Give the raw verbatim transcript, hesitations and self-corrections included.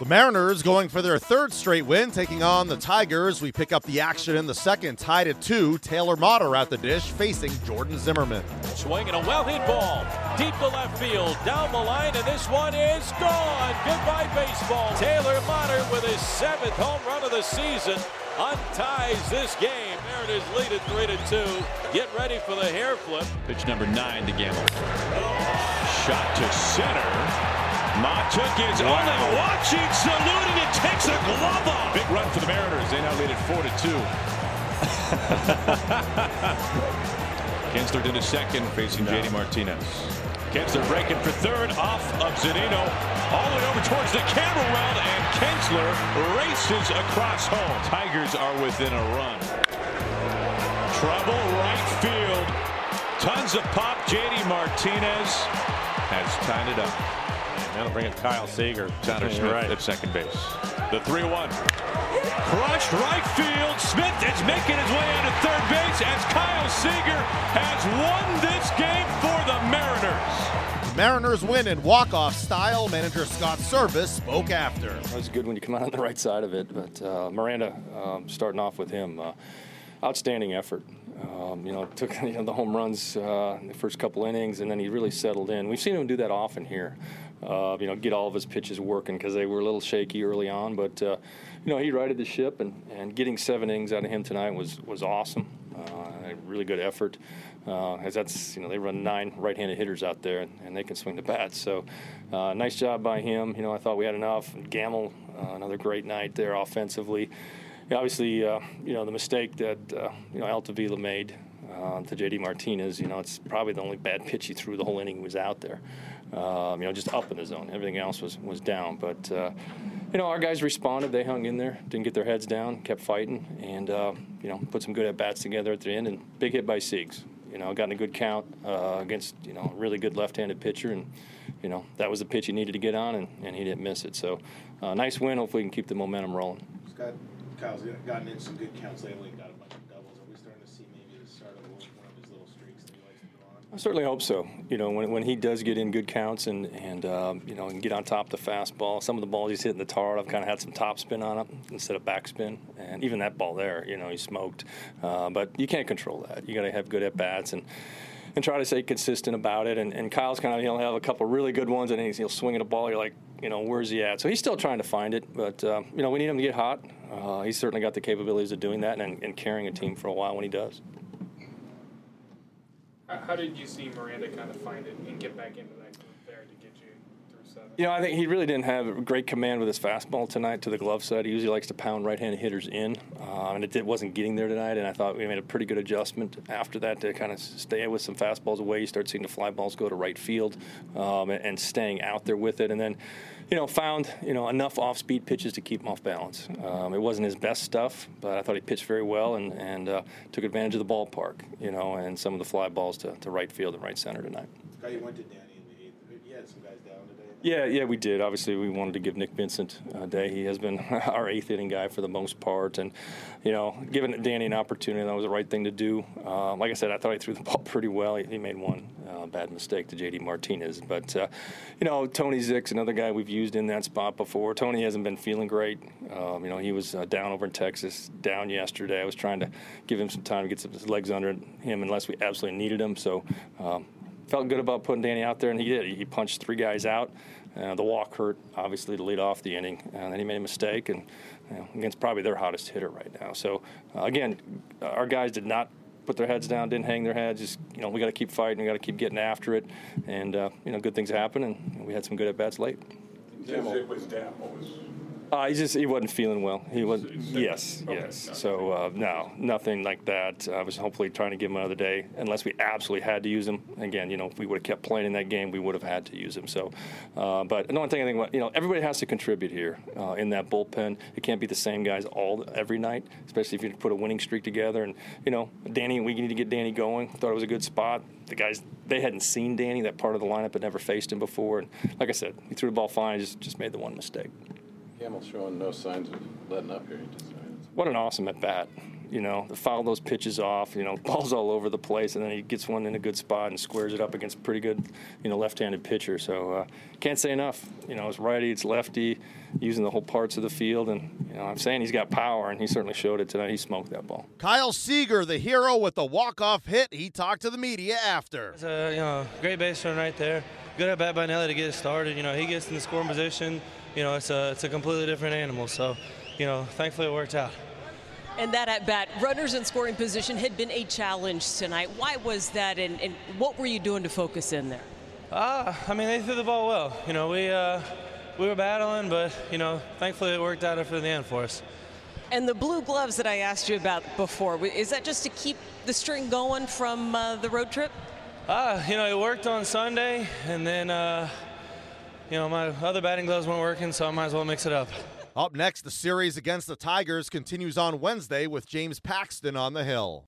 The Mariners going for their third straight win, taking on the Tigers. We pick up the action in the second, tied at two. Taylor Motter out the dish, facing Jordan Zimmerman. Swinging a well-hit ball, deep to left field, down the line, and this one is gone. Goodbye, baseball. Taylor Motter with his seventh home run of the season unties this game. Mariners lead at three to two. Get ready for the hair flip. Pitch number nine to Gamble. Shot to center. Matuk is wow. Only watching, saluting, and takes a glove off. Big run for the Mariners. They now lead it four to two. Kinsler did a second, facing no. J D Martinez. Kinsler breaking for third, off of Zunino, all the way over towards the camera well, and Kinsler races across home. Tigers are within a run. Trouble right field. Tons of pop. J D Martinez has tied it up. That'll bring up Kyle Seager. Tanner Smith right at second base. The three one. Crushed right field. Smith is making his way out of third base as Kyle Seager has won this game for the Mariners. The Mariners win in walk-off style. Manager Scott Servais spoke after. It was good when you come out on the right side of it, but uh, Miranda, um, starting off with him, uh, outstanding effort. Um, you know, took you know, the home runs uh, in the first couple innings, and then he really settled in. We've seen him do that often here. Uh, you know, get all of his pitches working because they were a little shaky early on. But, uh, you know, he righted the ship, and, and getting seven innings out of him tonight was, was awesome. Uh, really good effort. Uh, as that's, you know, they run nine right-handed hitters out there, and, and they can swing the bat. So, uh, nice job by him. You know, I thought we had enough. Gamble, uh, another great night there offensively. Yeah, obviously, uh, you know, the mistake that, uh, you know, Altavila made uh, to J D Martinez, you know, it's probably the only bad pitch he threw the whole inning was out there. Um, you know, just up in the zone. Everything else was, was down. But, uh, you know, our guys responded. They hung in there, didn't get their heads down, kept fighting, and, uh, you know, put some good at-bats together at the end. And big hit by Siegs. You know, got in a good count uh, against, you know, a really good left-handed pitcher. And, you know, that was the pitch he needed to get on, and, and he didn't miss it. So, uh, nice win. Hopefully we can keep the momentum rolling. Scott, Kyle's gotten in some good counts lately. Got a bunch of doubles. Are we starting to see maybe the start of one of his little streaks that he likes to go on? I certainly hope so. You know, when when he does get in good counts and, and um, you know, and get on top of the fastball, some of the balls he's hitting the tar, I've kind of had some topspin on it instead of backspin. And even that ball there, you know, he smoked. Uh, but you can't control that. You got to have good at-bats and and try to stay consistent about it. And, and Kyle's kind of, he'll have a couple really good ones, and he'll swing at a ball. You're like, you know, where's he at? So he's still trying to find it. But, uh, you know, we need him to get hot. Uh, he's certainly got the capabilities of doing that and, and carrying a team for a while when he does. How did you see Miranda kind of find it and get back into that group there to get you through seven? You know, I think he really didn't have great command with his fastball tonight to the glove side. He usually likes to pound right-handed hitters in, uh, and it did, wasn't getting there tonight, and I thought we made a pretty good adjustment after that to kind of stay with some fastballs away. You start seeing the fly balls go to right field um, and, and staying out there with it, and then, you know, found, you know, enough off-speed pitches to keep him off balance. Um, it wasn't his best stuff, but I thought he pitched very well and, and uh, took advantage of the ballpark, you know, and some of the fly balls to, to right field and right center tonight. Scott, you went to Danny in the eighth. You had some guys down today. Yeah, yeah, we did. Obviously, we wanted to give Nick Vincent a day. He has been our eighth inning guy for the most part. And, you know, giving Danny an opportunity, that was the right thing to do. Uh, like I said, I thought he threw the ball pretty well. He, he made one uh, bad mistake to J D Martinez. But, uh, you know, Tony Zick's another guy we've used in that spot before. Tony hasn't been feeling great. Um, you know, he was uh, down over in Texas, down yesterday. I was trying to give him some time to get some his legs under him unless we absolutely needed him. So, um felt good about putting Danny out there, and he did. He punched three guys out. Uh, the walk hurt, obviously, to lead off the inning. And then he made a mistake, and you know, against probably their hottest hitter right now. So, uh, again, our guys did not put their heads down, didn't hang their heads. Just, you know, we got to keep fighting. We got to keep getting after it. And, uh, you know, good things happen, and we had some good at-bats late. James Paxton was down. What was Uh, he just he wasn't feeling well. He was yes, okay, yes. So uh, no, nothing like that. I was hopefully trying to give him another day, unless we absolutely had to use him. Again, you know, if we would have kept playing in that game, we would have had to use him. So, uh, but the only thing I think, you know, everybody has to contribute here uh, in that bullpen. It can't be the same guys all every night, especially if you put a winning streak together. And you know, Danny, we need to get Danny going. Thought it was a good spot. The guys, they hadn't seen Danny, that part of the lineup, had never faced him before. And like I said, he threw the ball fine. Just just made the one mistake. Hamill's showing no signs of letting up here. What an awesome at-bat. You know, foul those pitches off, you know, balls all over the place, and then he gets one in a good spot and squares it up against a pretty good, you know, left-handed pitcher. So uh, can't say enough. You know, it's righty, it's lefty, using the whole parts of the field. And, you know, I'm saying he's got power, and he certainly showed it tonight. He smoked that ball. Kyle Seager, the hero with the walk-off hit. He talked to the media after. It's a, you know, great base run right there. Good at-bat by Nelly to get it started. You know, he gets in the scoring position. You know, it's a, it's a completely different animal. So, you know, thankfully it worked out. And that at bat, runners in scoring position had been a challenge tonight. Why was that, and, and what were you doing to focus in there? Uh, I mean, they threw the ball well. You know, we, uh, we were battling, but, you know, thankfully it worked out after the end for us. And the blue gloves that I asked you about before, is that just to keep the string going from uh, the road trip? Uh, you know, it worked on Sunday, and then... Uh, You know, my other batting gloves weren't working, so I might as well mix it up. Up next, the series against the Tigers continues on Wednesday with James Paxton on the hill.